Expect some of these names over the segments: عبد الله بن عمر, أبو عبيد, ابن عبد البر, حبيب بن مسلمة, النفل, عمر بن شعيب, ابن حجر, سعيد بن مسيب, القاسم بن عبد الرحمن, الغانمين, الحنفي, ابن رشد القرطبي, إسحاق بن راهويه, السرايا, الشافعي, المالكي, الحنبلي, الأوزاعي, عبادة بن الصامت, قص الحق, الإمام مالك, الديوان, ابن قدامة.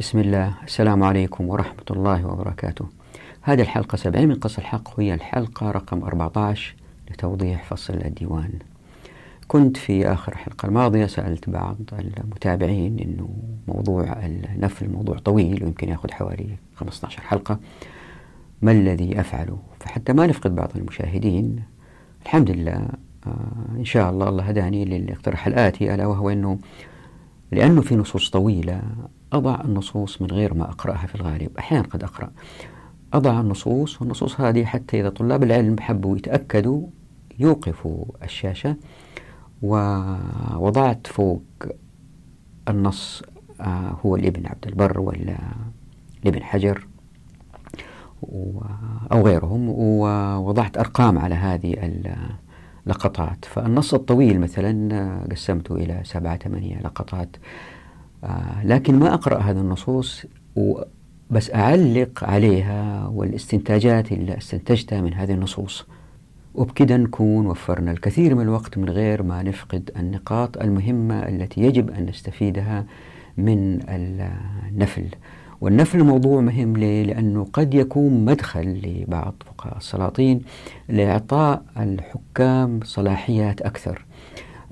بسم الله. السلام عليكم ورحمة الله وبركاته. هذه الحلقة 70 من قص الحق، هي الحلقة رقم 14 لتوضيح فصل الديوان. كنت في آخر الحلقة الماضية سألت بعض المتابعين إنه موضوع النفل موضوع طويل ويمكن يأخذ حوالي 15 حلقة، ما الذي أفعله؟ فحتى ما نفقد بعض المشاهدين، الحمد لله إن شاء الله هداني للاقتراح الآتي، ألا وهو أنه لأنه في نصوص طويلة أضع النصوص من غير ما أقرأها في الغالب، أحيانا قد أقرأ أضع النصوص، والنصوص هذه حتى إذا طلاب العلم حبوا يتأكدوا يوقفوا الشاشة. ووضعت فوق النص هو لابن عبد البر ولا لابن حجر أو غيرهم، ووضعت أرقام على هذه اللقطات. فالنص الطويل مثلا قسمته إلى 7-8 لقطات، لكن ما أقرأ هذه النصوص بس أعلق عليها والاستنتاجات اللي استنتجتها من هذه النصوص، وبكده نكون وفرنا الكثير من الوقت من غير ما نفقد النقاط المهمة التي يجب أن نستفيدها من النفل. والنفل موضوع مهم لأنه قد يكون مدخل لبعض فقهاء السلاطين لإعطاء الحكام صلاحيات أكثر.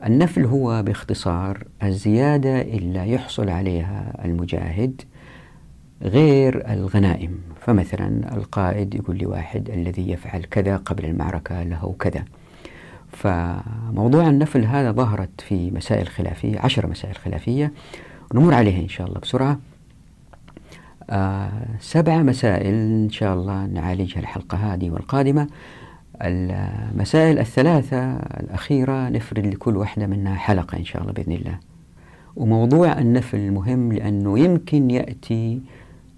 النفل هو باختصار الزيادة اللي يحصل عليها المجاهد غير الغنائم. فمثلا القائد يقول لي واحد الذي يفعل كذا قبل المعركة له كذا. فموضوع النفل هذا ظهرت في مسائل خلافية، 10 مسائل خلافية نمر عليها إن شاء الله بسرعة. 7 مسائل إن شاء الله نعالجها الحلقة هذه والقادمة. المسائل 3 الأخيرة نفرد لكل واحدة منها حلقة إن شاء الله بإذن الله. وموضوع النفل مهم لأنه يمكن يأتي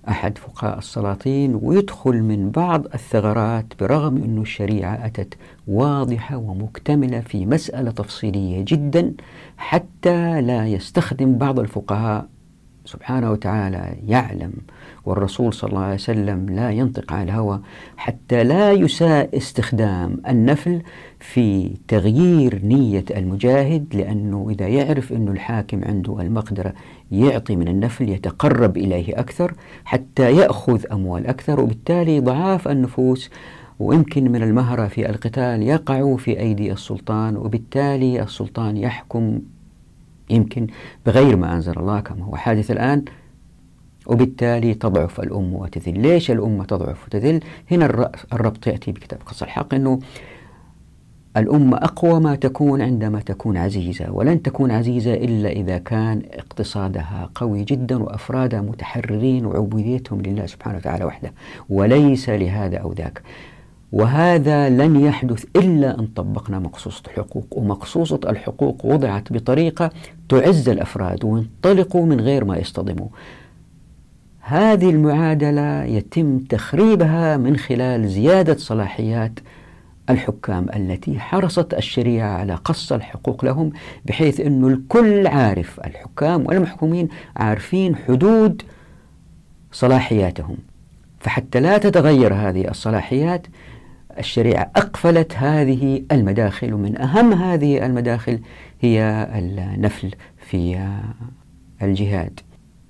أحد فقهاء السلاطين ويدخل من بعض الثغرات، برغم أنه الشريعة أتت واضحة ومكتملة في مسألة تفصيلية جدا، حتى لا يستخدم بعض الفقهاء سبحانه وتعالى يعلم والرسول صلى الله عليه وسلم لا ينطق على الهوى، حتى لا يساء استخدام النفل في تغيير نية المجاهد، لأنه إذا يعرف أن الحاكم عنده المقدرة يعطي من النفل يتقرب إليه أكثر حتى يأخذ أموال أكثر، وبالتالي ضعاف النفوس ويمكن من المهرة في القتال يقعوا في أيدي السلطان، وبالتالي السلطان يحكم يمكن بغير ما أنزل الله كما هو حادث الآن، وبالتالي تضعف الأمة وتذل. ليش الأمة تضعف وتذل؟ هنا الربط يأتي بكتاب قص الحق، أنه الأمة أقوى ما تكون عندما تكون عزيزة، ولن تكون عزيزة إلا إذا كان اقتصادها قوي جدا وأفرادها متحررين وعبوديتهم لله سبحانه وتعالى وحده، وليس لهذا أو ذاك. وهذا لن يحدث إلا أن طبقنا مقصوصة الحقوق، ومقصوصة الحقوق وضعت بطريقة تعز الأفراد وينطلقوا من غير ما يصطدموا. هذه المعادلة يتم تخريبها من خلال زيادة صلاحيات الحكام التي حرصت الشريعة على قص الحقوق لهم، بحيث أن الكل عارف، الحكام والمحكومين عارفين حدود صلاحياتهم، فحتى لا تتغير هذه الصلاحيات الشريعة أقفلت هذه المداخل، ومن أهم هذه المداخل هي النفل في الجهاد.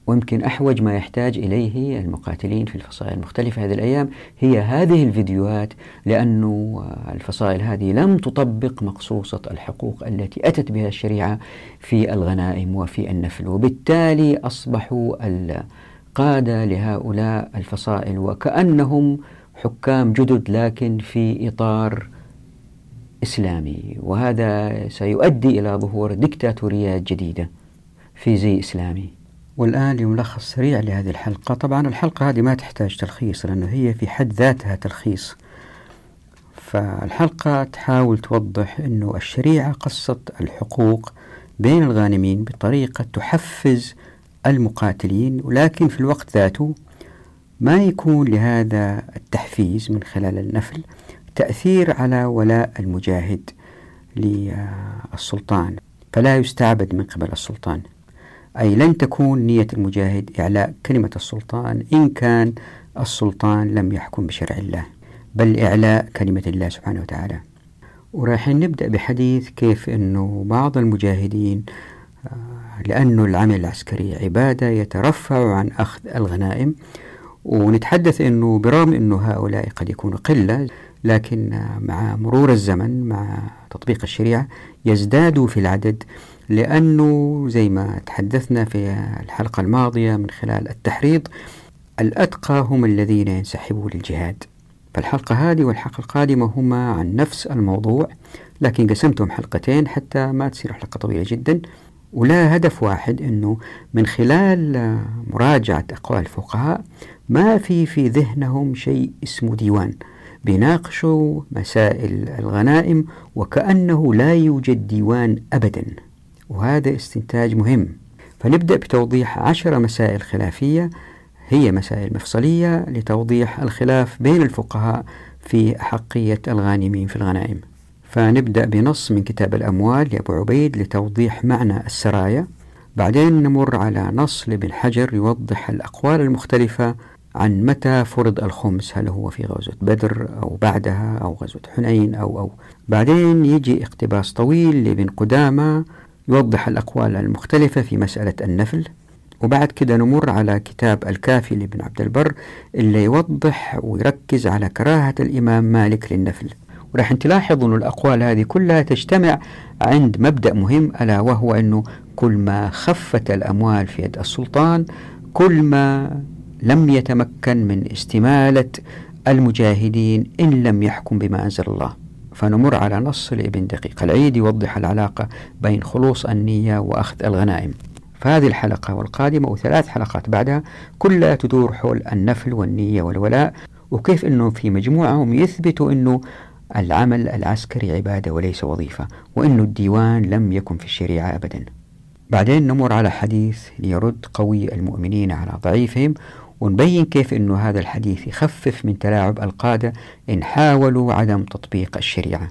ويمكن أحوج ما يحتاج إليه المقاتلين في الفصائل المختلفة هذه الأيام هي هذه الفيديوهات، لأنه الفصائل هذه لم تطبق مقصوصة الحقوق التي أتت بها الشريعة في الغنائم وفي النفل، وبالتالي أصبحوا القادة لهؤلاء الفصائل وكأنهم حكام جدد لكن في إطار إسلامي، وهذا سيؤدي إلى ظهور ديكتاتوريات جديدة في زي إسلامي. والآن لملخص سريع لهذه الحلقة. طبعا الحلقة هذه ما تحتاج تلخيص لأنه هي في حد ذاتها تلخيص. فالحلقة تحاول توضح أنه الشريعة قصت الحقوق بين الغانمين بطريقة تحفز المقاتلين، ولكن في الوقت ذاته ما يكون لهذا التحفيز من خلال النفل تأثير على ولاء المجاهد للسلطان، فلا يستعبد من قبل السلطان، أي لن تكون نية المجاهد إعلاء كلمة السلطان إن كان السلطان لم يحكم بشرع الله، بل إعلاء كلمة الله سبحانه وتعالى. وراح نبدأ بحديث كيف أنه بعض المجاهدين لأنه العمل العسكري عبادة يترفع عن أخذ الغنائم. ونتحدث أنه برغم أنه هؤلاء قد يكونوا قلة، لكن مع مرور الزمن مع تطبيق الشريعة يزدادوا في العدد، لأنه زي ما تحدثنا في الحلقة الماضية من خلال التحريض، الأتقى هم الذين ينسحبوا للجهاد. فالحلقة هذه والحلقة القادمة هما عن نفس الموضوع، لكن قسمتهم حلقتين حتى ما تصير حلقة طويلة جدا، ولا هدف واحد، أنه من خلال مراجعة أقوال الفقهاء ما في ذهنهم شيء اسمه ديوان، بيناقشوا مسائل الغنائم وكأنه لا يوجد ديوان أبدا. وهذا استنتاج مهم. فنبدأ بتوضيح 10 مسائل خلافية، هي مسائل مفصلية لتوضيح الخلاف بين الفقهاء في أحقية الغانمين في الغنائم. فنبدأ بنص من كتاب الأموال لأبو عبيد لتوضيح معنى السرايا، بعدين نمر على نص لابن حجر يوضح الأقوال المختلفة عن متى فرض الخمس، هل هو في غزوة بدر أو بعدها أو غزوة حنين أو بعدين يجي اقتباس طويل لابن قدامة يوضح الأقوال المختلفة في مسألة النفل. وبعد كده نمر على كتاب الكافي لابن عبد البر اللي يوضح ويركز على كراهة الإمام مالك للنفل. وراح نلاحظ أن الأقوال هذه كلها تجتمع عند مبدأ مهم، ألا وهو أنه كل ما خفت الأموال في يد السلطان كل ما لم يتمكن من استمالة المجاهدين إن لم يحكم بما أنزل الله. فنمر على نص لابن دقيق العيد يوضح العلاقة بين خلوص النية وأخذ الغنائم. فهذه الحلقة والقادمة وثلاث حلقات بعدها كلها تدور حول النفل والنية والولاء، وكيف أنه في مجموعهم يثبتوا أنه العمل العسكري عبادة وليس وظيفة، وأن الديوان لم يكن في الشريعة أبدا. بعدين نمر على حديث ليرد قوي المؤمنين على ضعيفهم، ونبين كيف أن هذا الحديث يخفف من تلاعب القادة إن حاولوا عدم تطبيق الشريعة.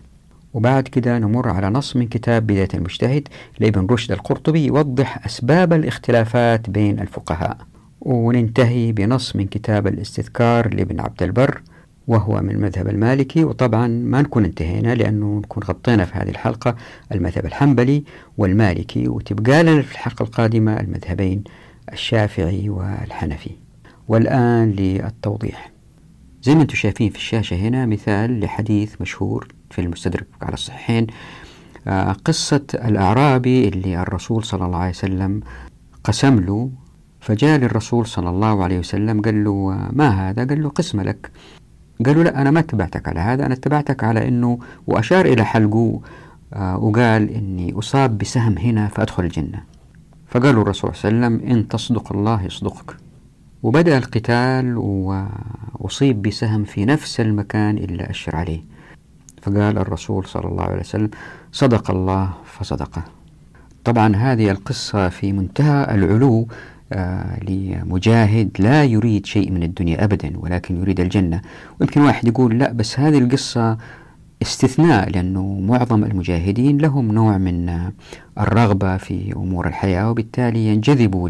وبعد كده نمر على نص من كتاب بداية المجتهد لابن رشد القرطبي يوضح أسباب الاختلافات بين الفقهاء. وننتهي بنص من كتاب الاستذكار لابن عبد البر وهو من المذهب المالكي. وطبعا ما نكون انتهينا لأنه نكون غطينا في هذه الحلقة المذهب الحنبلي والمالكي، وتبقى لنا في الحلقة القادمة المذهبين الشافعي والحنفي. والآن للتوضيح، زي ما انتم شايفين في الشاشة هنا مثال لحديث مشهور في المستدرك على الصحيحين، قصة الأعرابي اللي الرسول صلى الله عليه وسلم قسم له، فجاء للرسول صلى الله عليه وسلم قال له ما هذا؟ قال له قسم لك. قال له لا، أنا ما اتبعتك على هذا، أنا اتبعتك على أنه، وأشار إلى حلقه وقال إني أصاب بسهم هنا فأدخل الجنة. فقال الرسول صلى الله عليه وسلم إن تصدق الله يصدقك. وبدأ القتال وأصيب بسهم في نفس المكان اللي أشر عليه، فقال الرسول صلى الله عليه وسلم صدق الله فصدقه. طبعا هذه القصة في منتهى العلو لمجاهد لا يريد شيء من الدنيا أبدا ولكن يريد الجنة. ويمكن واحد يقول لا، بس هذه القصة استثناء، لأنه معظم المجاهدين لهم نوع من الرغبة في أمور الحياة وبالتالي ينجذبوا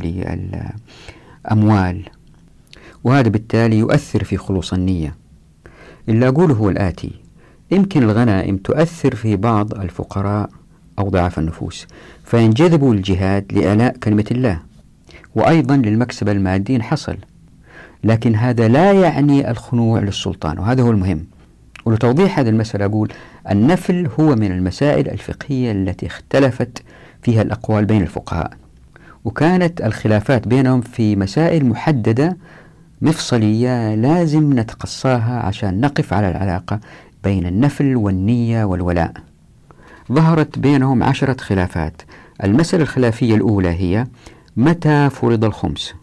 للأموال، وهذا بالتالي يؤثر في خلوص النية. اللي أقوله هو الآتي، يمكن الغنائم تؤثر في بعض الفقراء أو ضعاف النفوس فينجذبوا للجهاد لإعلاء كلمة الله، وأيضا للمكسب المادي إن حصل، لكن هذا لا يعني الخنوع للسلطان، وهذا هو المهم. ولتوضيح هذه المسألة أقول النفل هو من المسائل الفقهية التي اختلفت فيها الأقوال بين الفقهاء، وكانت الخلافات بينهم في مسائل محددة مفصلية لازم نتقصاها عشان نقف على العلاقة بين النفل والنية والولاء. ظهرت بينهم 10 خلافات. المسألة الخلافية الأولى هي متى فرض الخمس؟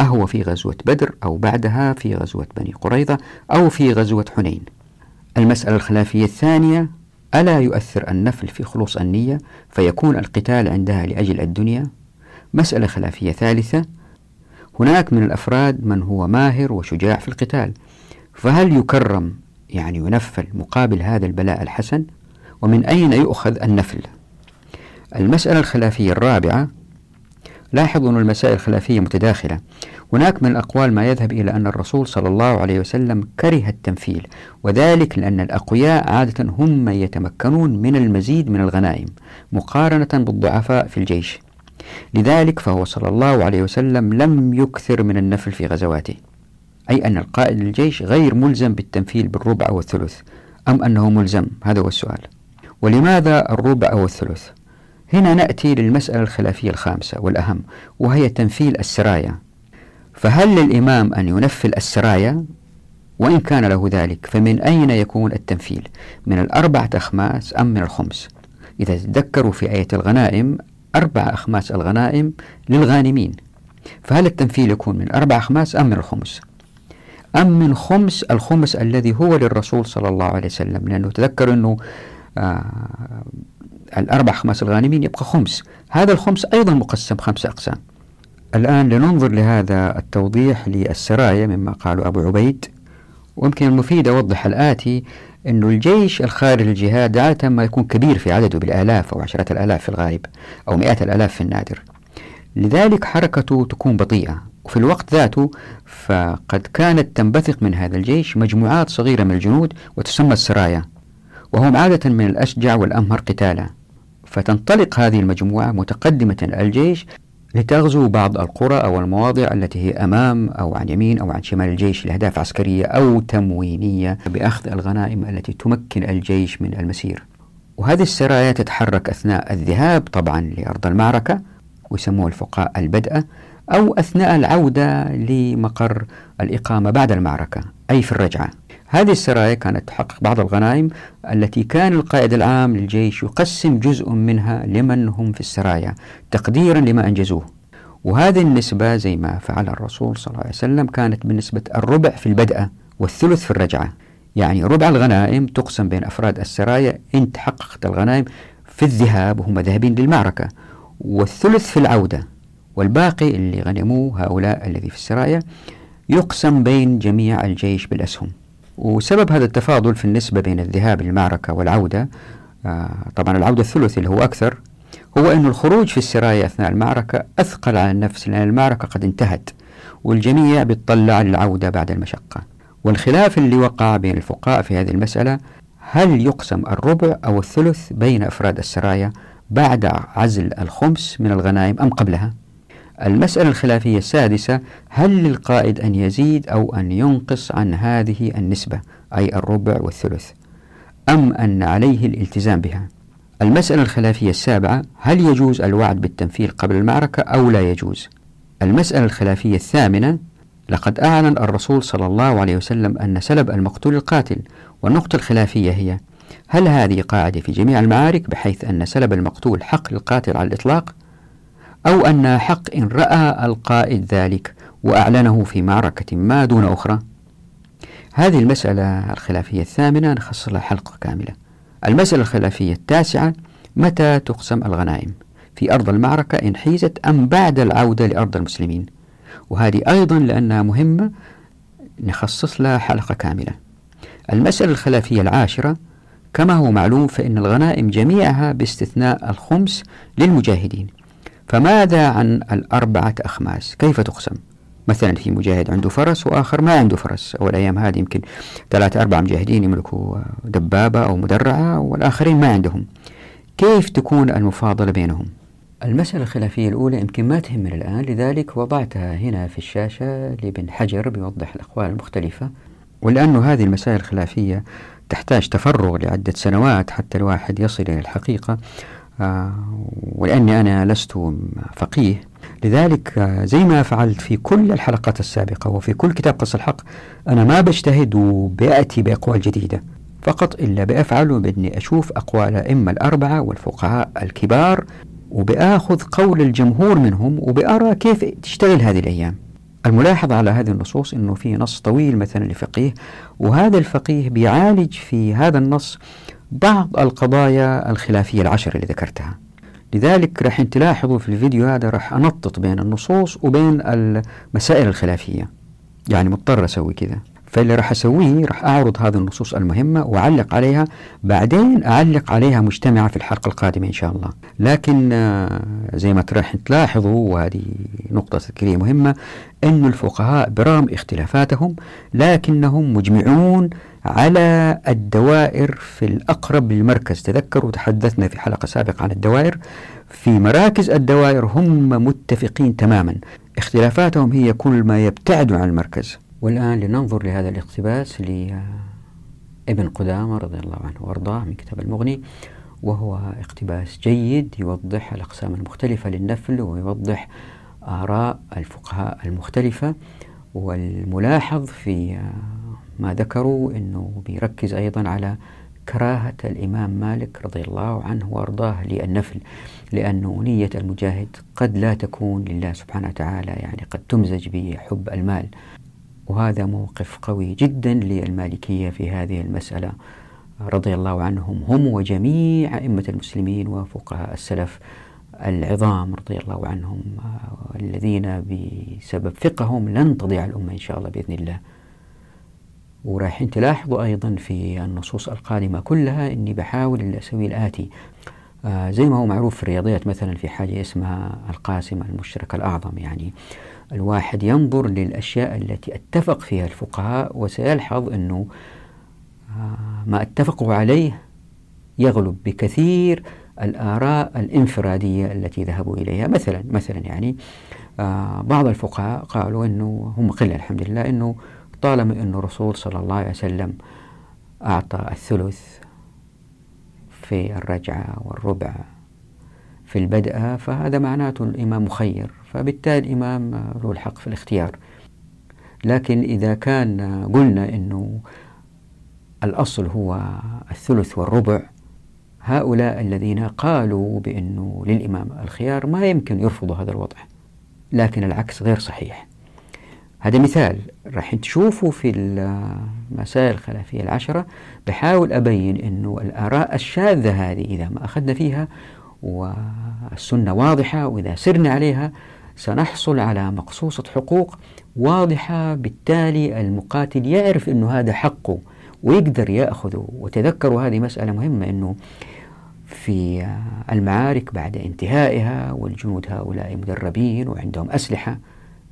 أهو في غزوة بدر أو بعدها في غزوة بني قريظة أو في غزوة حنين؟ المسألة الخلافية الثانية ألا يؤثر النفل في خلوص النية فيكون القتال عندها لأجل الدنيا؟ مسألة خلافية ثالثة هناك من الأفراد من هو ماهر وشجاع في القتال، فهل يكرم يعني ينفل مقابل هذا البلاء الحسن؟ ومن أين يؤخذ النفل؟ المسألة الخلافية الرابعة، لاحظوا أن المسائل الخلافية متداخلة، هناك من الأقوال ما يذهب إلى أن الرسول صلى الله عليه وسلم كره التنفيل، وذلك لأن الأقوياء عادة هم يتمكنون من المزيد من الغنائم مقارنة بالضعفاء في الجيش، لذلك فهو صلى الله عليه وسلم لم يكثر من النفل في غزواته، أي أن القائد للجيش غير ملزم بالتنفيل بالربع أو الثلث، أم أنه ملزم؟ هذا هو السؤال. ولماذا الربع أو الثلث؟ هنا نأتي للمسألة الخلافية الخامسة والأهم، وهي تنفيل السرايا. فهل للإمام أن ينفل السرايا؟ وإن كان له ذلك فمن أين يكون التنفيل؟ من الأربعة أخماس أم من الخمس؟ إذا تذكروا في آية الغنائم 4 أخماس الغنائم للغانمين، فهل التنفيل يكون من 4 أخماس أم من الخمس؟ أم من خمس، الخمس الذي هو للرسول صلى الله عليه وسلم، لأنه تذكر أنه 4 أخماس الغانمين يبقى خمس، هذا الخمس أيضا مقسم 5 أقسام. الآن لننظر لهذا التوضيح للسرايا مما قاله أبو عبيد، ويمكن المفيد أوضح الآتي: أن الجيش الخارج الجهاد عادة ما يكون كبير في عدده بالآلاف أو عشرات الآلاف في الغالب أو مئات الآلاف في النادر، لذلك حركته تكون بطيئة، وفي الوقت ذاته فقد كانت تنبثق من هذا الجيش مجموعات صغيرة من الجنود وتسمى السرايا، وهم عادة من الأشجع والأمهر قتالا، فتنطلق هذه المجموعة متقدمة الجيش لتغزو بعض القرى أو المواضع التي هي أمام أو عن يمين أو عن شمال الجيش لأهداف عسكرية أو تموينية بأخذ الغنائم التي تمكن الجيش من المسير. وهذه السرايا تتحرك أثناء الذهاب طبعا لأرض المعركة، ويسموه الفقهاء البدءة، أو أثناء العودة لمقر الإقامة بعد المعركة، أي في الرجعة. هذه السرايا كانت تحقق بعض الغنائم التي كان القائد العام للجيش يقسم جزء منها لمن هم في السرايا تقديرا لما أنجزوه، وهذه النسبة زي ما فعل الرسول صلى الله عليه وسلم كانت بنسبة 1/4 في البدءة والثلث في الرجعة، يعني 1/4 الغنائم تقسم بين أفراد السرايا إن تحققت الغنائم في الذهاب وهم ذاهبين للمعركة، والثلث في العودة، والباقي اللي غنموه هؤلاء الذي في السرايا يقسم بين جميع الجيش بالأسهم. وسبب هذا التفاضل في النسبة بين الذهاب للمعركة والعودة، طبعا العودة الثلث اللي هو أكثر، هو أن الخروج في السرايا أثناء المعركة أثقل على النفس، لأن المعركة قد انتهت والجميع بيتطلع للعودة بعد المشقة. والخلاف اللي وقع بين الفقهاء في هذه المسألة: هل يقسم 1/4 أو 1/3 بين أفراد السرايا بعد عزل 1/5 من الغنائم أم قبلها؟ المسألة الخلافية السادسة: هل للقائد أن يزيد أو أن ينقص عن هذه النسبة، أي 1/4 و1/3، أم أن عليه الالتزام بها؟ المسألة الخلافية السابعة: هل يجوز الوعد بالتنفيل قبل المعركة أو لا يجوز؟ المسألة الخلافية الثامنة: لقد أعلن الرسول صلى الله عليه وسلم أن سلب المقتول القاتل، والنقطة الخلافية هي: هل هذه قاعدة في جميع المعارك بحيث أن سلب المقتول حق للقاتل على الإطلاق، أو أن حق إن رأى القائد ذلك وأعلنه في معركة ما دون أخرى؟ هذه المسألة الخلافية الثامنة نخصص لها حلقة كاملة. المسألة الخلافية التاسعة: متى تقسم الغنائم؟ في أرض المعركة إن حيزت أم بعد العودة لأرض المسلمين؟ وهذه أيضا لأنها مهمة نخصص لها حلقة كاملة. المسألة الخلافية العاشرة: كما هو معلوم فإن الغنائم جميعها باستثناء 1/5 للمجاهدين، فماذا عن 4 أخماس؟ كيف تقسم؟ مثلا في مجاهد عنده فرس وآخر ما عنده فرس، والأيام هذه يمكن 3-4 مجاهدين يملكوا دبابة أو مدرعة والآخرين ما عندهم، كيف تكون المفاضلة بينهم؟ المسألة الخلافية الأولى يمكن ما تهمنا الآن، لذلك وضعتها هنا في الشاشة لابن حجر بيوضح الأقوال المختلفة، ولأنه هذه المسائل الخلافية تحتاج تفرغ لعدة سنوات حتى الواحد يصل إلى الحقيقة، ولأني أنا لست فقيه، لذلك زي ما فعلت في كل الحلقات السابقة وفي كل كتاب قص الحق، أنا ما بجتهد وبأتي بأقوال جديدة فقط، إلا بأفعله بأني أشوف أقوال إما 4 والفقهاء الكبار، وبأخذ قول الجمهور منهم، وبأرى كيف تشتغل هذه الأيام. الملاحظ على هذه النصوص أنه في نص طويل مثلا لفقيه، وهذا الفقيه بيعالج في هذا النص بعض القضايا الخلافية 10 اللي ذكرتها، لذلك راح تلاحظوا في الفيديو هذا راح أنطط بين النصوص وبين المسائل الخلافية، يعني مضطر أسوي كذا. فاللي راح أسويه راح أعرض هذه النصوص المهمة وأعلق عليها، بعدين أعلق عليها مجتمعة في الحلقة القادمة إن شاء الله. لكن زي ما راح تلاحظوا، وهذه نقطة تذكيرية مهمة، أن الفقهاء برغم اختلافاتهم لكنهم مجمعون على الدوائر في الأقرب للمركز. تذكروا تحدثنا في حلقة سابقة عن الدوائر، في مراكز الدوائر هم متفقين تماما، اختلافاتهم هي كل ما يبتعد عن المركز. والآن لننظر لهذا الاقتباس لابن قدامة رضي الله عنه وارضاه من كتاب المغني، وهو اقتباس جيد يوضح الأقسام المختلفة للنفل ويوضح آراء الفقهاء المختلفة. والملاحظ في ما ذكروا أنه بيركز أيضا على كراهة الإمام مالك رضي الله عنه وأرضاه للنفل، لأن نية المجاهد قد لا تكون لله سبحانه وتعالى، يعني قد تمزج بحب المال. وهذا موقف قوي جدا للمالكية في هذه المسألة رضي الله عنهم هم وجميع أئمة المسلمين وفقهاء السلف العظام رضي الله عنهم، الذين بسبب فقههم لن تضيع الأمة إن شاء الله بإذن الله. ورايحين تلاحظوا أيضا في النصوص القادمة كلها أني بحاول أن أسوي الآتي. زي ما هو معروف في الرياضيات مثلا في حاجة اسمها القاسم المشترك الأعظم، يعني الواحد ينظر للأشياء التي اتفق فيها الفقهاء وسيلحظ أنه ما اتفقوا عليه يغلب بكثير الآراء الانفرادية التي ذهبوا إليها. مثلا يعني بعض الفقهاء قالوا أنه هم قلة الحمد لله، أنه طالما أن الرسول صلى الله عليه وسلم أعطى الثلث في الرجعة والربع في البدء، فهذا معناته الإمام مخير، فبالتالي الإمام له الحق في الاختيار. لكن إذا كان قلنا أنه الأصل هو الثلث والربع، هؤلاء الذين قالوا بأنه للإمام الخيار ما يمكن يرفضوا هذا الوضع، لكن العكس غير صحيح. هذا مثال راح تشوفوا في المسائل الخلافية 10. بحاول أبين أنه الآراء الشاذة هذه إذا ما أخذنا فيها والسنة واضحة وإذا سرنا عليها سنحصل على مقصوصة حقوق واضحة، بالتالي المقاتل يعرف أنه هذا حقه ويقدر يأخذه. وتذكروا هذه مسألة مهمة، أنه في المعارك بعد انتهائها والجنود هؤلاء مدربين وعندهم أسلحة،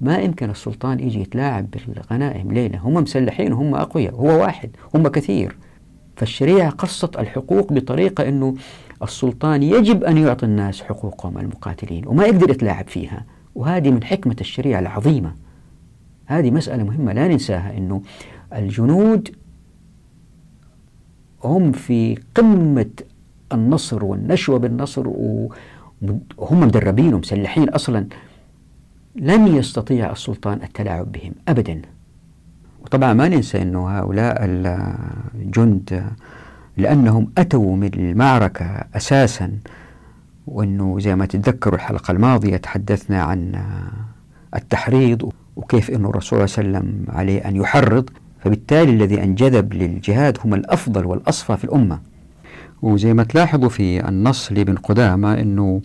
ما يمكن السلطان يجي يتلاعب بالغنائم ليلة، هم مسلحين وهم أقوياء، هو واحد هم كثير. فالشريعة قصت الحقوق بطريقة أنه السلطان يجب أن يعطي الناس حقوقهم المقاتلين وما يقدر يتلاعب فيها، وهذه من حكمة الشريعة العظيمة. هذه مسألة مهمة لا ننساها، أنه الجنود هم في قمة النصر والنشوة بالنصر وهم مدربين ومسلحين أصلا، لم يستطيع السلطان التلاعب بهم أبدا. وطبعا ما ننسى أن هؤلاء الجند لأنهم أتوا من المعركة أساسا، وأنه زي ما تتذكروا الحلقة الماضية تحدثنا عن التحريض وكيف أن الرسول صلى الله عليه وسلم عليه أن يحرض، فبالتالي الذي أنجذب للجهاد هم الأفضل والأصفى في الأمة. وزي ما تلاحظوا في النص لابن قدامة أنه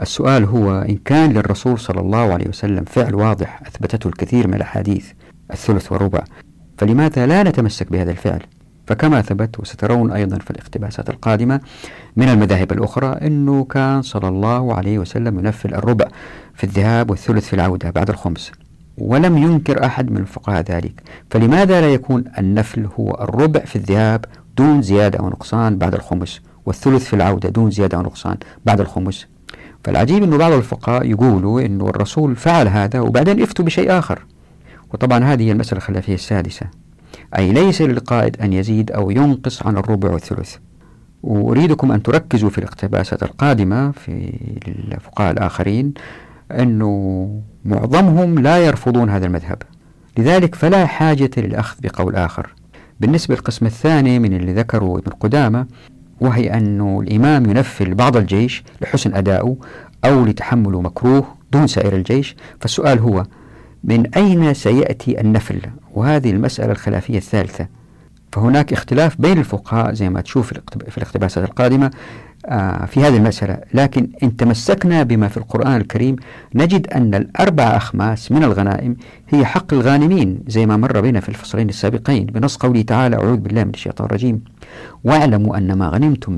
السؤال هو إن كان للرسول صلى الله عليه وسلم فعل واضح أثبتته الكثير من الأحاديث الثلث والربع، فلماذا لا نتمسك بهذا الفعل؟ فكما ثبت وسترون أيضا في الاقتباسات القادمة من المذاهب الأخرى أنه كان صلى الله عليه وسلم ينفل الربع في الذهاب والثلث في العودة بعد الخمس، ولم ينكر أحد من الفقهاء ذلك، فلماذا لا يكون النفل هو الربع في الذهاب دون زيادة أو نقصان بعد الخمس والثلث في العودة دون زيادة أو نقصان بعد الخمس؟ فالعجيب أنه بعض الفقهاء يقولوا أنه الرسول فعل هذا وبعدين افتوا بشيء آخر. وطبعا هذه هي المسألة الخلافية 16، أي ليس للقائد أن يزيد أو ينقص عن الربع والثلث. وأريدكم أن تركزوا في الاقتباسات القادمة في الفقهاء الآخرين أنه معظمهم لا يرفضون هذا المذهب، لذلك فلا حاجة للأخذ بقول آخر. بالنسبة للقسم الثاني من اللي ذكره ابن قدامة، وهي أنه الإمام ينفل بعض الجيش لحسن أدائه أو لتحمله مكروه دون سائر الجيش، فالسؤال هو من أين سيأتي النفل؟ وهذه المسألة الخلافية 13. فهناك اختلاف بين الفقهاء زي ما تشوف في الاقتباسات القادمة في هذه المسألة، لكن إن تمسكنا بما في القرآن الكريم نجد أن 4 أخماس من الغنائم هي حق الغانمين، زي ما مر بنا في الفصلين السابقين بنص قوله تعالى: أعوذ بالله من الشيطان الرجيم، واعلموا أن ما غنمتم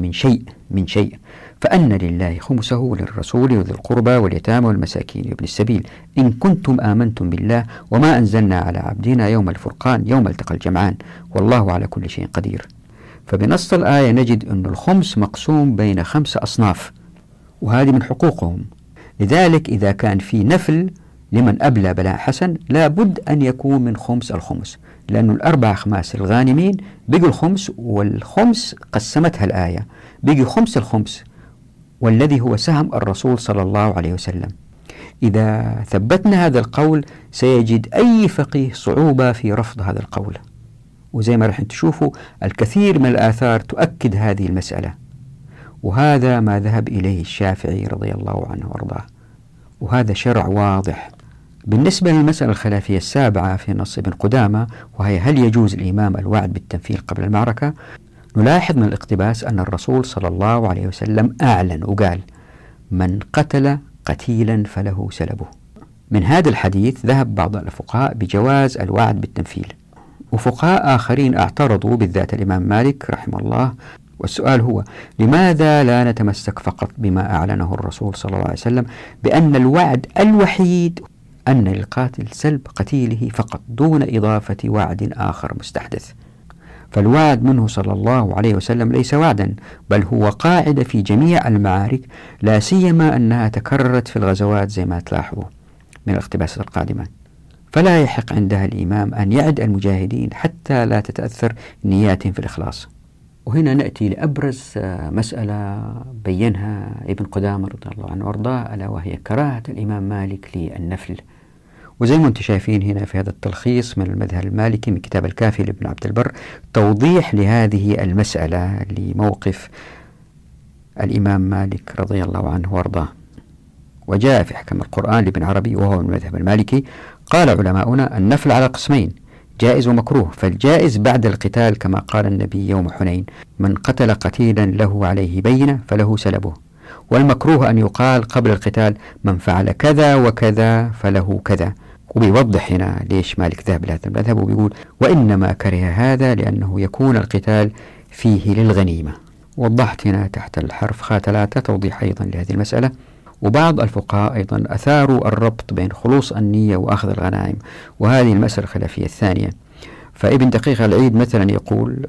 من شيء فأن لله خمسه وللرسول وذي القربى واليتامى والمساكين وابن السبيل إن كنتم آمنتم بالله وما أنزلنا على عبدنا يوم الفرقان يوم التقى الجمعان والله على كل شيء قدير. فبنص الآية نجد أن الخمس مقسوم بين 5 أصناف، وهذه من حقوقهم. لذلك إذا كان في نفل لمن أبلى بلاء حسن لابد أن يكون من خمس الخمس، لأن الأربع خماس الغانمين بيجوا الخمس، والخمس قسمتها الآية بيجوا خمس الخمس والذي هو سهم الرسول صلى الله عليه وسلم. إذا ثبتنا هذا القول سيجد أي فقيه صعوبة في رفض هذا القول، وزي ما رح تشوفوا الكثير من الآثار تؤكد هذه المسألة، وهذا ما ذهب إليه الشافعي رضي الله عنه وارضاه، وهذا شرع واضح. بالنسبة للمسألة الخلافية السابعة في نص ابن قدامة، وهي هل يجوز الإمام الوعد بالتنفيذ قبل المعركة، نلاحظ من الاقتباس أن الرسول صلى الله عليه وسلم أعلن وقال من قتل قتيلا فله سلبه. من هذا الحديث ذهب بعض الفقهاء بجواز الوعد بالتنفيذ، وفقهاء آخرين اعترضوا بالذات الإمام مالك رحمه الله. والسؤال هو لماذا لا نتمسك فقط بما أعلنه الرسول صلى الله عليه وسلم بأن الوعد الوحيد أن القاتل سلب قتيله فقط دون إضافة وعد آخر مستحدث؟ فالوعد منه صلى الله عليه وسلم ليس وعدا، بل هو قاعدة في جميع المعارك، لا سيما أنها تكررت في الغزوات زي ما تلاحظوا من الاقتباسات القادمة. فلا يحق عندها الإمام أن يعد المجاهدين حتى لا تتأثر نياتهم في الإخلاص. وهنا نأتي لأبرز مسألة بيّنها ابن قدامة رضي الله عنه وارضاه، ألا وهي كراهة الإمام مالك للنفل. وزي ما انتم شايفين هنا في هذا التلخيص من المذهب المالكي من كتاب الكافي لابن عبد البر توضيح لهذه المسألة لموقف الإمام مالك رضي الله عنه وارضاه. وجاء في أحكام القرآن لابن عربي وهو من المذهب المالكي، قال علماؤنا النفل على قسمين، جائز ومكروه. فالجائز بعد القتال كما قال النبي يوم حنين من قتل قتيلا له عليه بينة فله سلبه، والمكروه أن يقال قبل القتال من فعل كذا وكذا فله كذا. وبيوضح هنا ليش مالك ذهب لهذا المذهب، وبيقول وإنما كره هذا لأنه يكون القتال فيه للغنيمة. وضحت هنا تحت الحرف خاء 3 توضيح أيضا لهذه المسألة. وبعض الفقهاء أيضا أثاروا الربط بين خلوص النية وأخذ الغنائم، وهذه المسألة الخلافية الثانية. فابن دقيق العيد مثلا يقول،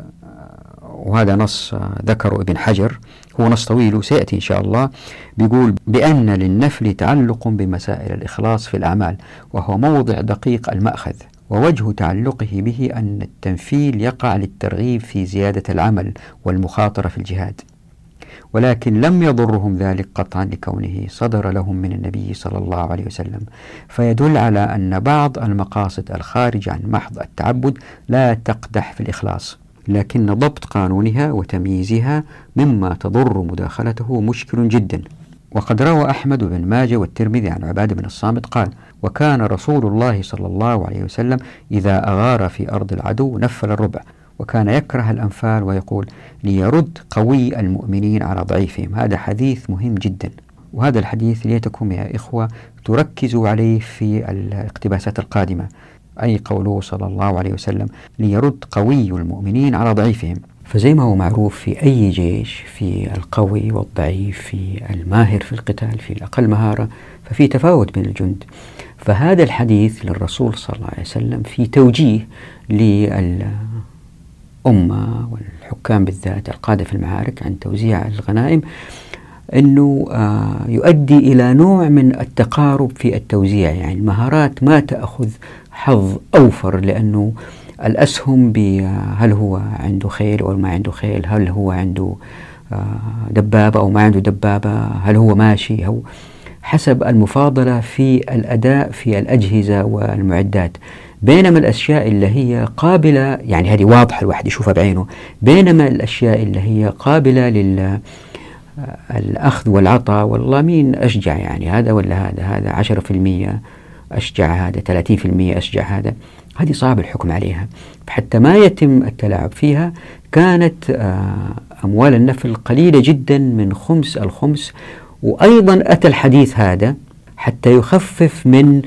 وهذا نص ذكره ابن حجر، هو نص طويل وسيأتي إن شاء الله، بيقول بأن للنفل تعلق بمسائل الإخلاص في الأعمال، وهو موضع دقيق المأخذ، ووجه تعلقه به أن التنفيل يقع للترغيب في زيادة العمل والمخاطرة في الجهاد، ولكن لم يضرهم ذلك قطعا لكونه صدر لهم من النبي صلى الله عليه وسلم، فيدل على أن بعض المقاصد الخارجة عن محض التعبد لا تقدح في الإخلاص، لكن ضبط قانونها وتمييزها مما تضر مداخلته مشكل جدا. وقد روى أحمد بن ماجه والترمذي عن عبادة بن الصامت قال وكان رسول الله صلى الله عليه وسلم إذا أغار في أرض العدو نفل الربع، وكان يكره الأنفال ويقول ليرد قوي المؤمنين على ضعيفهم. هذا حديث مهم جدا، وهذا الحديث ليتكم يا إخوة تركزوا عليه في الاقتباسات القادمة، أي قوله صلى الله عليه وسلم ليرد قوي المؤمنين على ضعيفهم. فزي ما هو معروف في أي جيش، في القوي والضعيف، في الماهر في القتال، في الأقل مهارة، ففي تفاوت بين الجند. فهذا الحديث للرسول صلى الله عليه وسلم في توجيه للأمة والحكام بالذات القادة في المعارك عن توزيع الغنائم، أنه يؤدي إلى نوع من التقارب في التوزيع، يعني المهارات ما تأخذ حظ أوفر، لأنه الأسهم هل هو عنده خيل أو ما عنده خيل، هل هو عنده دبابة أو ما عنده دبابة، هل هو ماشي، هو حسب المفاضلة في الأداء في الأجهزة والمعدات. بينما الأشياء اللي هي قابلة، يعني هذه واضحة الواحد يشوفها بعينه، بينما الأشياء اللي هي قابلة للأخذ والعطاء، والله مين أشجع، يعني هذا ولا هذا، هذا 10% أشجع، هذا 30% أشجع، هذا هذه صعب الحكم عليها، حتى ما يتم التلاعب فيها. كانت أموال النفل قليلة جدا من خمس الخمس، وأيضا أتى الحديث هذا حتى يخفف من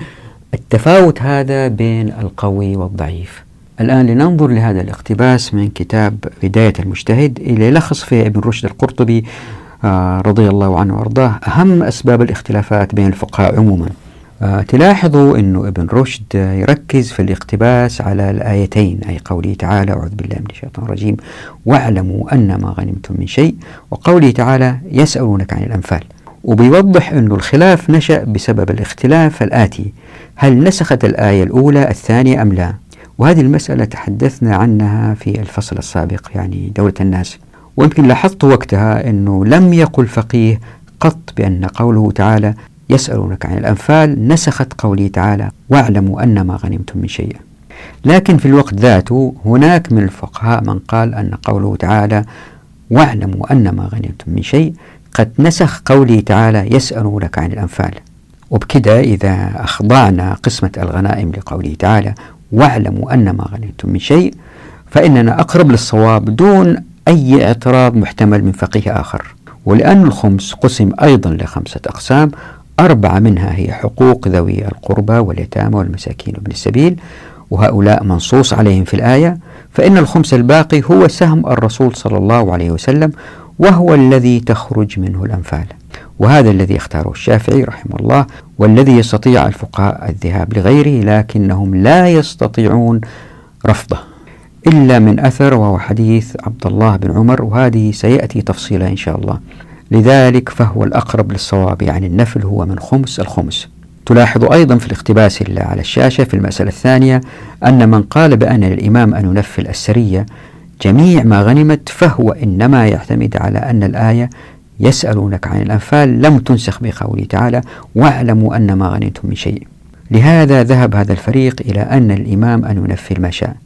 التفاوت هذا بين القوي والضعيف. الآن لننظر لهذا الاقتباس من كتاب بداية المجتهد اللي لخص فيه ابن رشد القرطبي رضي الله عنه وارضاه أهم أسباب الاختلافات بين الفقهاء عموما. تلاحظوا أنه ابن رشد يركز في الاقتباس على الآيتين، أي قوله تعالى أعوذ بالله من الشيطان الرجيم واعلموا أنما غنمتم من شيء، وقوله تعالى يسألونك عن الأنفال. وبيوضح أن الخلاف نشأ بسبب الاختلاف الآتي: هل نسخت الآية الأولى الثانية أم لا؟ وهذه المسألة تحدثنا عنها في الفصل السابق، يعني دولة الناس. ويمكن لاحظت وقتها أنه لم يقل فقيه قط بأن قوله تعالى يسألونك عن الأنفال نسخت قوله تعالى واعلموا أنما غنمتم من شيء. لكن في الوقت ذاته هناك من الفقهاء من قال أن قوله تعالى واعلموا أنما غنمتم من شيء قد نسخ قوله تعالى يسألونك عن الأنفال، وبكذا إذا أخضعنا قسمة الغنائم لقوله تعالى واعلموا أنما غنمتم من شيء فإننا أقرب للصواب دون أي اعتراض محتمل من فقيه آخر. ولأن الخمس قسم أيضا ل5 أقسام، 4 منها هي حقوق ذوي القربى واليتامى والمساكين وابن السبيل، وهؤلاء منصوص عليهم في الآية، فإن الخمس الباقي هو سهم الرسول صلى الله عليه وسلم وهو الذي تخرج منه الأنفال، وهذا الذي اختاره الشافعي رحمه الله، والذي يستطيع الفقهاء الذهاب لغيره لكنهم لا يستطيعون رفضه إلا من أثر، وهو حديث عبد الله بن عمر، وهذه سيأتي تفصيلها إن شاء الله. لذلك فهو الأقرب للصواب، يعني النفل هو من خمس الخمس. تلاحظ أيضا في الاقتباس اللي على الشاشة في المسألة الثانية أن من قال بأن الإمام أن ينفل السرية جميع ما غنمت فهو إنما يعتمد على أن الآية يسألونك عن الأنفال لم تنسخ بقوله تعالى واعلموا أن ما غنمتم من شيء. لهذا ذهب هذا الفريق إلى أن الإمام أن ينفل ما شاء،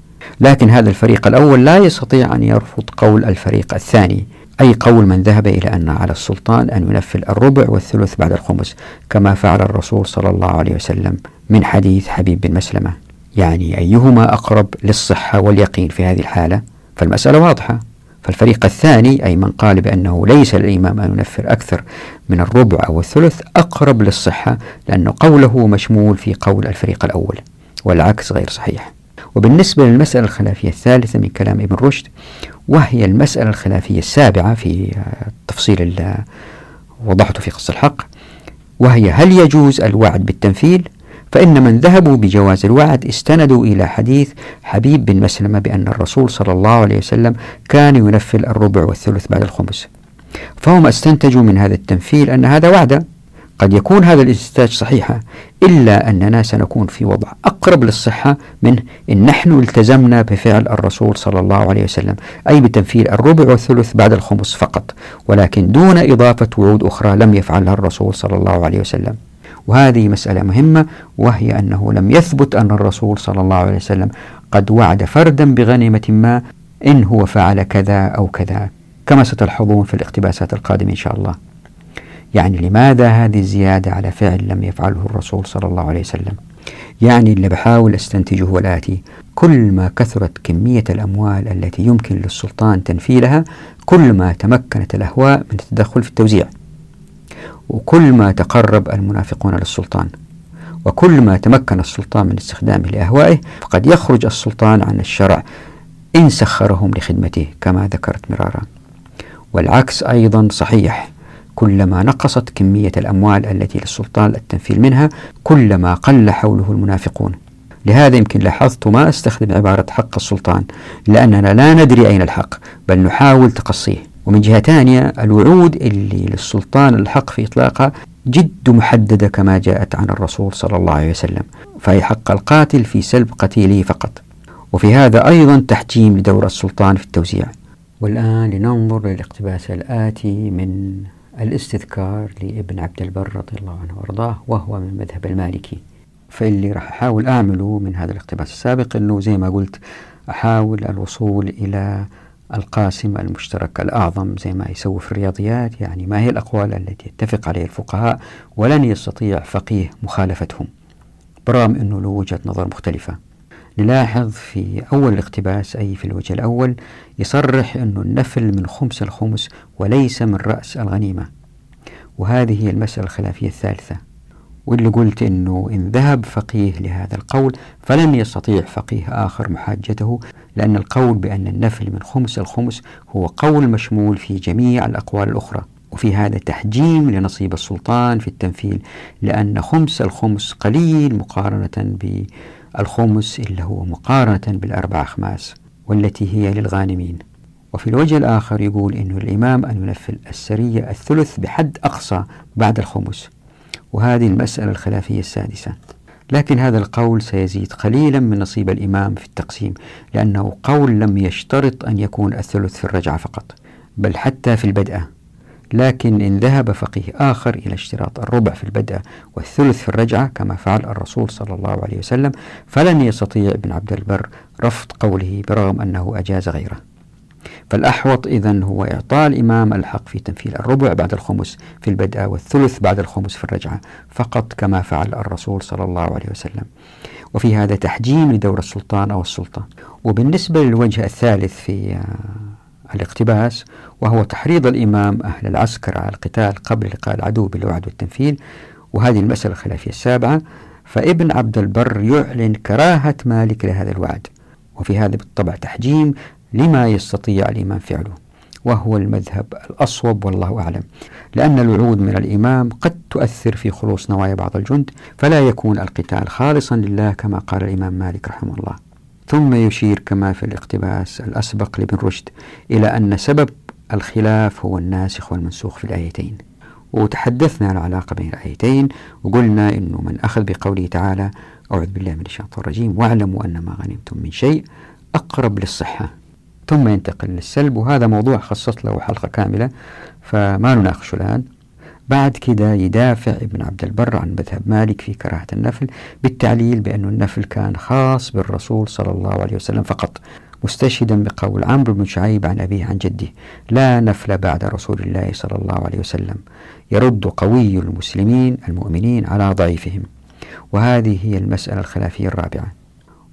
لكن هذا الفريق الأول لا يستطيع أن يرفض قول الفريق الثاني، أي قول من ذهب إلى أن على السلطان أن ينفل الربع والثلث بعد الخمس كما فعل الرسول صلى الله عليه وسلم من حديث حبيب بن مسلمة. يعني أيهما أقرب للصحة واليقين في هذه الحالة؟ فالمسألة واضحة، فالفريق الثاني أي من قال بأنه ليس للإمام أن ينفر أكثر من الربع أو الثلث أقرب للصحة، لأن قوله مشمول في قول الفريق الأول، والعكس غير صحيح. وبالنسبة للمسألة الخلافية الثالثة من كلام ابن رشد، وهي المسألة الخلافية السابعة في التفصيل اللي وضحته في قص الحق، وهي هل يجوز الوعد بالتنفيل؟ فإن من ذهبوا بجواز الوعد استندوا إلى حديث حبيب بن مسلمة بأن الرسول صلى الله عليه وسلم كان ينفل الربع والثلث بعد الخمس، فهم استنتجوا من هذا التنفيل أن هذا وعدا. قد يكون هذا الاستنتاج صحيحا، إلا أننا سنكون في وضع أقرب للصحة من إن نحن التزمنا بفعل الرسول صلى الله عليه وسلم، أي بتنفيذ الربع والثلث بعد الخمس فقط، ولكن دون إضافة وعود أخرى لم يفعلها الرسول صلى الله عليه وسلم. وهذه مسألة مهمة، وهي أنه لم يثبت أن الرسول صلى الله عليه وسلم قد وعد فردا بغنيمة ما إن هو فعل كذا أو كذا، كما ستلحظون في الاقتباسات القادمة إن شاء الله. يعني لماذا هذه الزيادة على فعل لم يفعله الرسول صلى الله عليه وسلم؟ يعني اللي بحاول أستنتجه هو الآتي: كل ما كثرت كمية الأموال التي يمكن للسلطان تنفيذها، كل ما تمكنت الأهواء من التدخل في التوزيع، وكل ما تقرب المنافقون للسلطان، وكل ما تمكن السلطان من استخدامه لأهوائه، فقد يخرج السلطان عن الشرع إن سخرهم لخدمته كما ذكرت مرارا. والعكس أيضا صحيح، كلما نقصت كمية الأموال التي للسلطان التنفيذ منها كلما قل حوله المنافقون. لهذا يمكن لاحظت ما أستخدم عبارة حق السلطان، لأننا لا ندري أين الحق بل نحاول تقصيه. ومن جهة تانية الوعود اللي للسلطان الحق في إطلاقها جد محددة كما جاءت عن الرسول صلى الله عليه وسلم، فهي حق القاتل في سلب قتيله فقط، وفي هذا أيضا تحجيم لدور السلطان في التوزيع. والآن لننظر للاقتباس الآتي من الاستذكار لابن عبد البر رضي الله عنه وارضاه، وهو من مذهب المالكي. فاللي راح أحاول أعمله من هذا الاقتباس السابق أنه زي ما قلت أحاول الوصول إلى القاسم المشترك الأعظم زي ما يسوي في الرياضيات، يعني ما هي الأقوال التي يتفق عليها الفقهاء ولن يستطيع فقيه مخالفتهم برغم أنه له وجهة نظر مختلفة. نلاحظ في أول الاقتباس أي في الوجه الأول يصرح أنه النفل من خمس الخمس وليس من رأس الغنيمة، وهذه هي المسألة الخلافية الثالثة، واللي قلت أنه إن ذهب فقيه لهذا القول فلن يستطيع فقيه آخر محاجته، لأن القول بأن النفل من خمس الخمس هو قول مشمول في جميع الأقوال الأخرى، وفي هذا تحجيم لنصيب السلطان في التنفيل، لأن خمس الخمس قليل مقارنة بالخمس اللي هو مقارنة بالأربع أخماس والتي هي للغانمين. وفي الوجه الآخر يقول إنه الإمام أن ينفل السرية الثلث بحد أقصى بعد الخمس، وهذه المسألة الخلافية السادسة. لكن هذا القول سيزيد قليلا من نصيب الإمام في التقسيم، لأنه قول لم يشترط أن يكون الثلث في الرجعة فقط، بل حتى في البدءة. لكن إن ذهب فقيه آخر إلى اشتراط الربع في البدءة والثلث في الرجعة كما فعل الرسول صلى الله عليه وسلم، فلن يستطيع ابن عبد البر رفض قوله برغم أنه أجاز غيره. فالأحوط إذن هو إعطاء الإمام الحق في تنفيذ الربع بعد الخمس في البدءة والثلث بعد الخمس في الرجعة فقط كما فعل الرسول صلى الله عليه وسلم، وفي هذا تحجيم لدور السلطان أو السلطة. وبالنسبة للوجه الثالث في الاقتباس، وهو تحريض الإمام أهل العسكر على القتال قبل لقاء العدو بالوعد والتنفيذ، وهذه المسألة الخلافية السابعة، فابن عبد البر يعلن كراهة مالك لهذا الوعد، وفي هذا بالطبع تحجيم لما يستطيع الإمام فعله، وهو المذهب الأصوب والله أعلم، لأن الوعود من الإمام قد تؤثر في خلوص نوايا بعض الجند، فلا يكون القتال خالصا لله كما قال الإمام مالك رحمه الله. ثم يشير كما في الاقتباس الأسبق لابن رشد إلى أن سبب الخلاف هو الناسخ والمنسوخ في الآيتين، وتحدثنا عن العلاقة بين الآيتين، وقلنا إنه من أخذ بقوله تعالى أعوذ بالله من الشيطان الرجيم واعلموا أن ما غنمتم من شيء أقرب للصحة، ثم ينتقل للسلب، وهذا موضوع خصصت له حلقة كاملة فما نناقشه الآن. بعد كده يدافع ابن عبد البر عن مذهب مالك في كراهة النفل بالتعليل بأن النفل كان خاص بالرسول صلى الله عليه وسلم فقط، مستشهدا بقول عمر بن شعيب عن أبيه عن جده لا نفل بعد رسول الله صلى الله عليه وسلم، يرد قوي المسلمين المؤمنين على ضعيفهم. وهذه هي المسألة الخلافية الرابعة.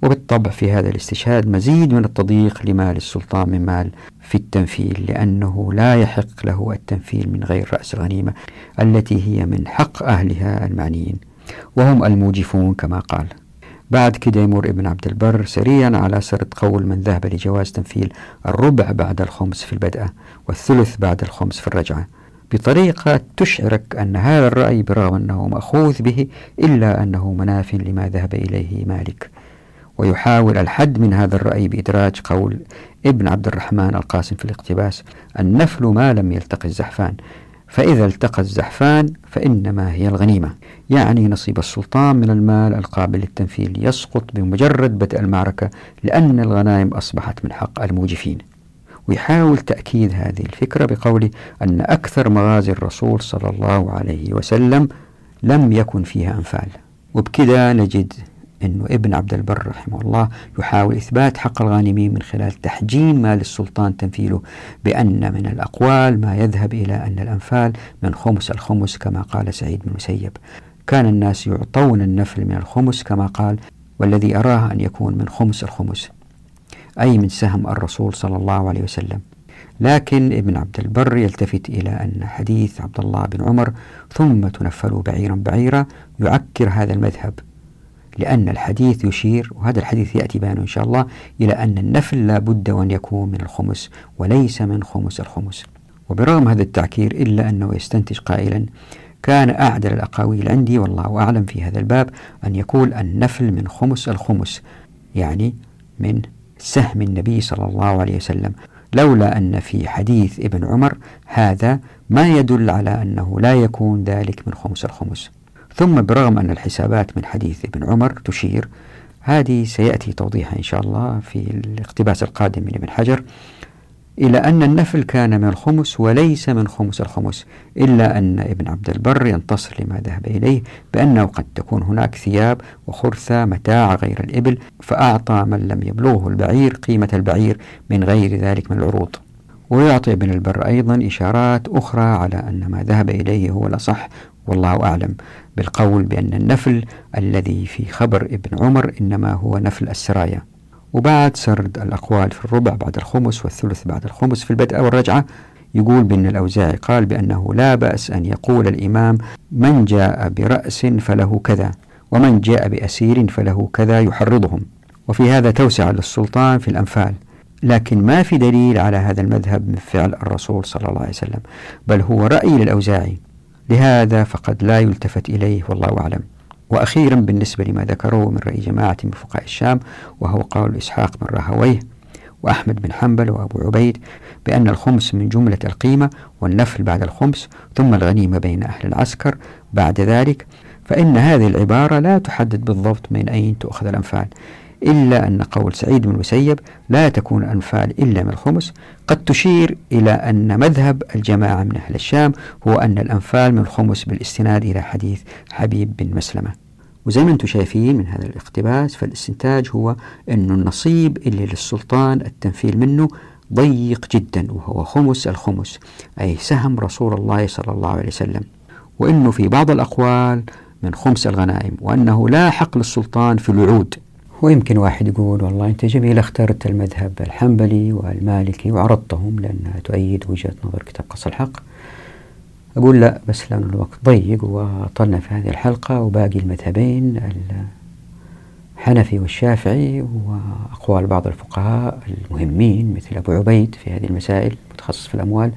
وبالطبع في هذا الاستشهاد مزيد من التضييق لمال السلطان من مال في التنفيل، لأنه لا يحق له التنفيل من غير رأس الغنيمة التي هي من حق أهلها المعنيين وهم الموجفون كما قال. بعد كده يمر ابن عبد البر سريعا على سرد قول من ذهب لجواز تنفيل الربع بعد الخمس في البدءة والثلث بعد الخمس في الرجعة بطريقة تشعرك أن هذا الرأي برغم أنه مأخوذ به إلا أنه مناف لما ذهب إليه مالك، ويحاول الحد من هذا الرأي بإدراج قول ابن عبد الرحمن القاسم في الاقتباس النفل ما لم يلتقي الزحفان، فإذا التقى الزحفان فإنما هي الغنيمة، يعني نصيب السلطان من المال القابل للتنفيذ يسقط بمجرد بدء المعركة لأن الغنائم أصبحت من حق الموجفين. ويحاول تأكيد هذه الفكرة بقوله أن أكثر مغازي الرسول صلى الله عليه وسلم لم يكن فيها أنفال. وبكذا نجد أنه ابن عبد البر رحمه الله يحاول إثبات حق الغانمين من خلال تحجيم مال السلطان تنفيله بأن من الأقوال ما يذهب إلى أن الأنفال من خمس الخمس كما قال سعيد بن مسيب، كان الناس يعطون النفل من الخمس كما قال، والذي أراه أن يكون من خمس الخمس أي من سهم الرسول صلى الله عليه وسلم. لكن ابن عبد البر يلتفت إلى أن حديث عبد الله بن عمر ثم تنفلوا بعيرا بعيرا يعكر هذا المذهب، لأن الحديث يشير، وهذا الحديث يأتي بيانه إن شاء الله، إلى أن النفل لا بد وأن يكون من الخمس وليس من خمس الخمس. وبرغم هذا التعكير إلا أنه يستنتج قائلا كان أعدل الأقاويل عندي والله أعلم في هذا الباب أن يقول النفل من خمس الخمس، يعني من سهم النبي صلى الله عليه وسلم، لولا أن في حديث ابن عمر هذا ما يدل على أنه لا يكون ذلك من خمس الخمس. ثم برغم أن الحسابات من حديث ابن عمر تشير، هذه سيأتي توضيحها إن شاء الله في الاقتباس القادم من ابن حجر، إلى أن النفل كان من الخمس وليس من خمس الخمس، إلا أن ابن عبد البر ينتصر لما ذهب إليه بأنه قد تكون هناك ثياب وخرثة متاع غير الإبل، فأعطى من لم يبلغه البعير قيمة البعير من غير ذلك من العروض. ويعطي ابن البر أيضا إشارات أخرى على أن ما ذهب إليه هو الأصح والله أعلم، بالقول بأن النفل الذي في خبر ابن عمر إنما هو نفل السرايا. وبعد سرد الأقوال في الربع بعد الخمس والثلث بعد الخمس في البدء والرجعة يقول بأن الأوزاعي قال بأنه لا بأس أن يقول الإمام من جاء برأس فله كذا ومن جاء بأسير فله كذا يحرضهم، وفي هذا توسع للسلطان في الأنفال، لكن ما في دليل على هذا المذهب من فعل الرسول صلى الله عليه وسلم، بل هو رأي للأوزاعي، لهذا فقد لا يلتفت إليه والله أعلم. وأخيرا بالنسبة لما ذكروه من رأي جماعة من فقهاء الشام، وهو قول إسحاق بن راهويه، وأحمد بن حنبل وأبو عبيد بأن الخمس من جملة القيمة والنفل بعد الخمس ثم الغنيمة بين أهل العسكر بعد ذلك، فإن هذه العبارة لا تحدد بالضبط من أين تؤخذ الأنفال، إلا أن قول سعيد بن مسيب لا تكون أنفال إلا من الخمس قد تشير إلى أن مذهب الجماعة من أهل الشام هو أن الأنفال من الخمس بالاستناد إلى حديث حبيب بن مسلمة. وزي ما انتم شايفين من هذا الاقتباس فالاستنتاج هو أن النصيب اللي للسلطان التنفيل منه ضيق جدا وهو خمس الخمس، أي سهم رسول الله صلى الله عليه وسلم، وأنه في بعض الأقوال من خمس الغنائم، وأنه لا حق للسلطان في الوعود. ويمكن واحد يقول والله أنت جميل اخترت المذهب الحنبلي والمالكي وعرضتهم لأنها تؤيد وجهة نظر كتاب قص الحق. أقول لا، بس لأن الوقت ضيق وطلنا في هذه الحلقة، وباقي المذهبين الحنفي والشافعي وأقوال بعض الفقهاء المهمين مثل أبو عبيد في هذه المسائل متخصص في الأموال،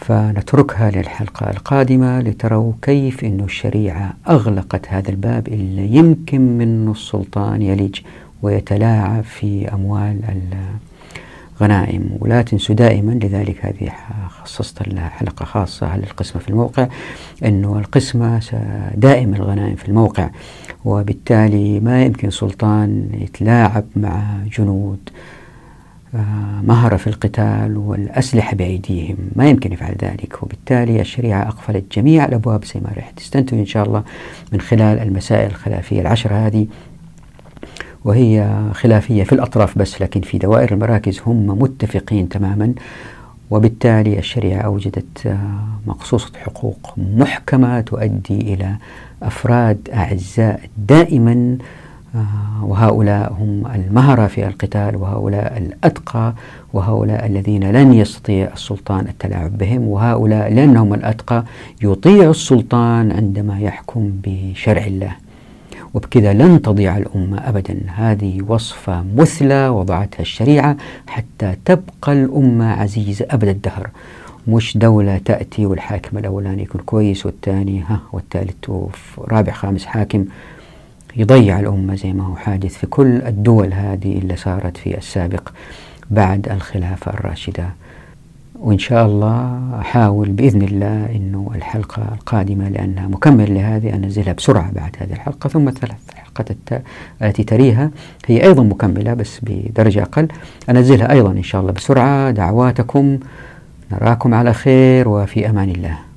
فنتركها للحلقة القادمة لتروا كيف أن الشريعة أغلقت هذا الباب اللي يمكن منه السلطان يلج ويتلاعب في أموال الغنائم. ولا تنسوا دائما، لذلك هذه خصصت لها حلقة خاصة على القسمة في الموقع، أنه القسمة دائما الغنائم في الموقع، وبالتالي ما يمكن سلطان يتلاعب مع جنود مهرة في القتال والأسلحة بأيديهم، ما يمكن يفعل ذلك. وبالتالي الشريعة أقفلت جميع الأبواب زي ما رح تستنتج إن شاء الله من خلال المسائل الخلافية 10 هذه، وهي خلافية في الأطراف بس، لكن في دوائر المراكز هم متفقين تماما. وبالتالي الشريعة أوجدت مقصوصة حقوق محكمة تؤدي إلى أفراد أعزاء دائما، وهؤلاء هم المهرة في القتال، وهؤلاء الأتقى، وهؤلاء الذين لن يستطيع السلطان التلاعب بهم، وهؤلاء لأنهم الأتقى يطيع السلطان عندما يحكم بشرع الله، وبكذا لن تضيع الأمة أبدا. هذه وصفة مثلى وضعتها الشريعة حتى تبقى الأمة عزيزة أبد الدهر، مش دولة تأتي والحاكم الأولاني يكون كويس والثاني والثالث ورابع خامس حاكم يضيع الأمة، زي ما هو حادث في كل الدول هذه اللي صارت في السابق بعد الخلافة الراشدة. وإن شاء الله أحاول بإذن الله أنه الحلقة القادمة، لأنها مكمل لهذه، أنزلها بسرعة بعد هذه الحلقة، ثم الحلقة التي تريها هي أيضا مكملة بس بدرجة أقل، أنزلها أيضا إن شاء الله بسرعة. دعواتكم، نراكم على خير وفي أمان الله.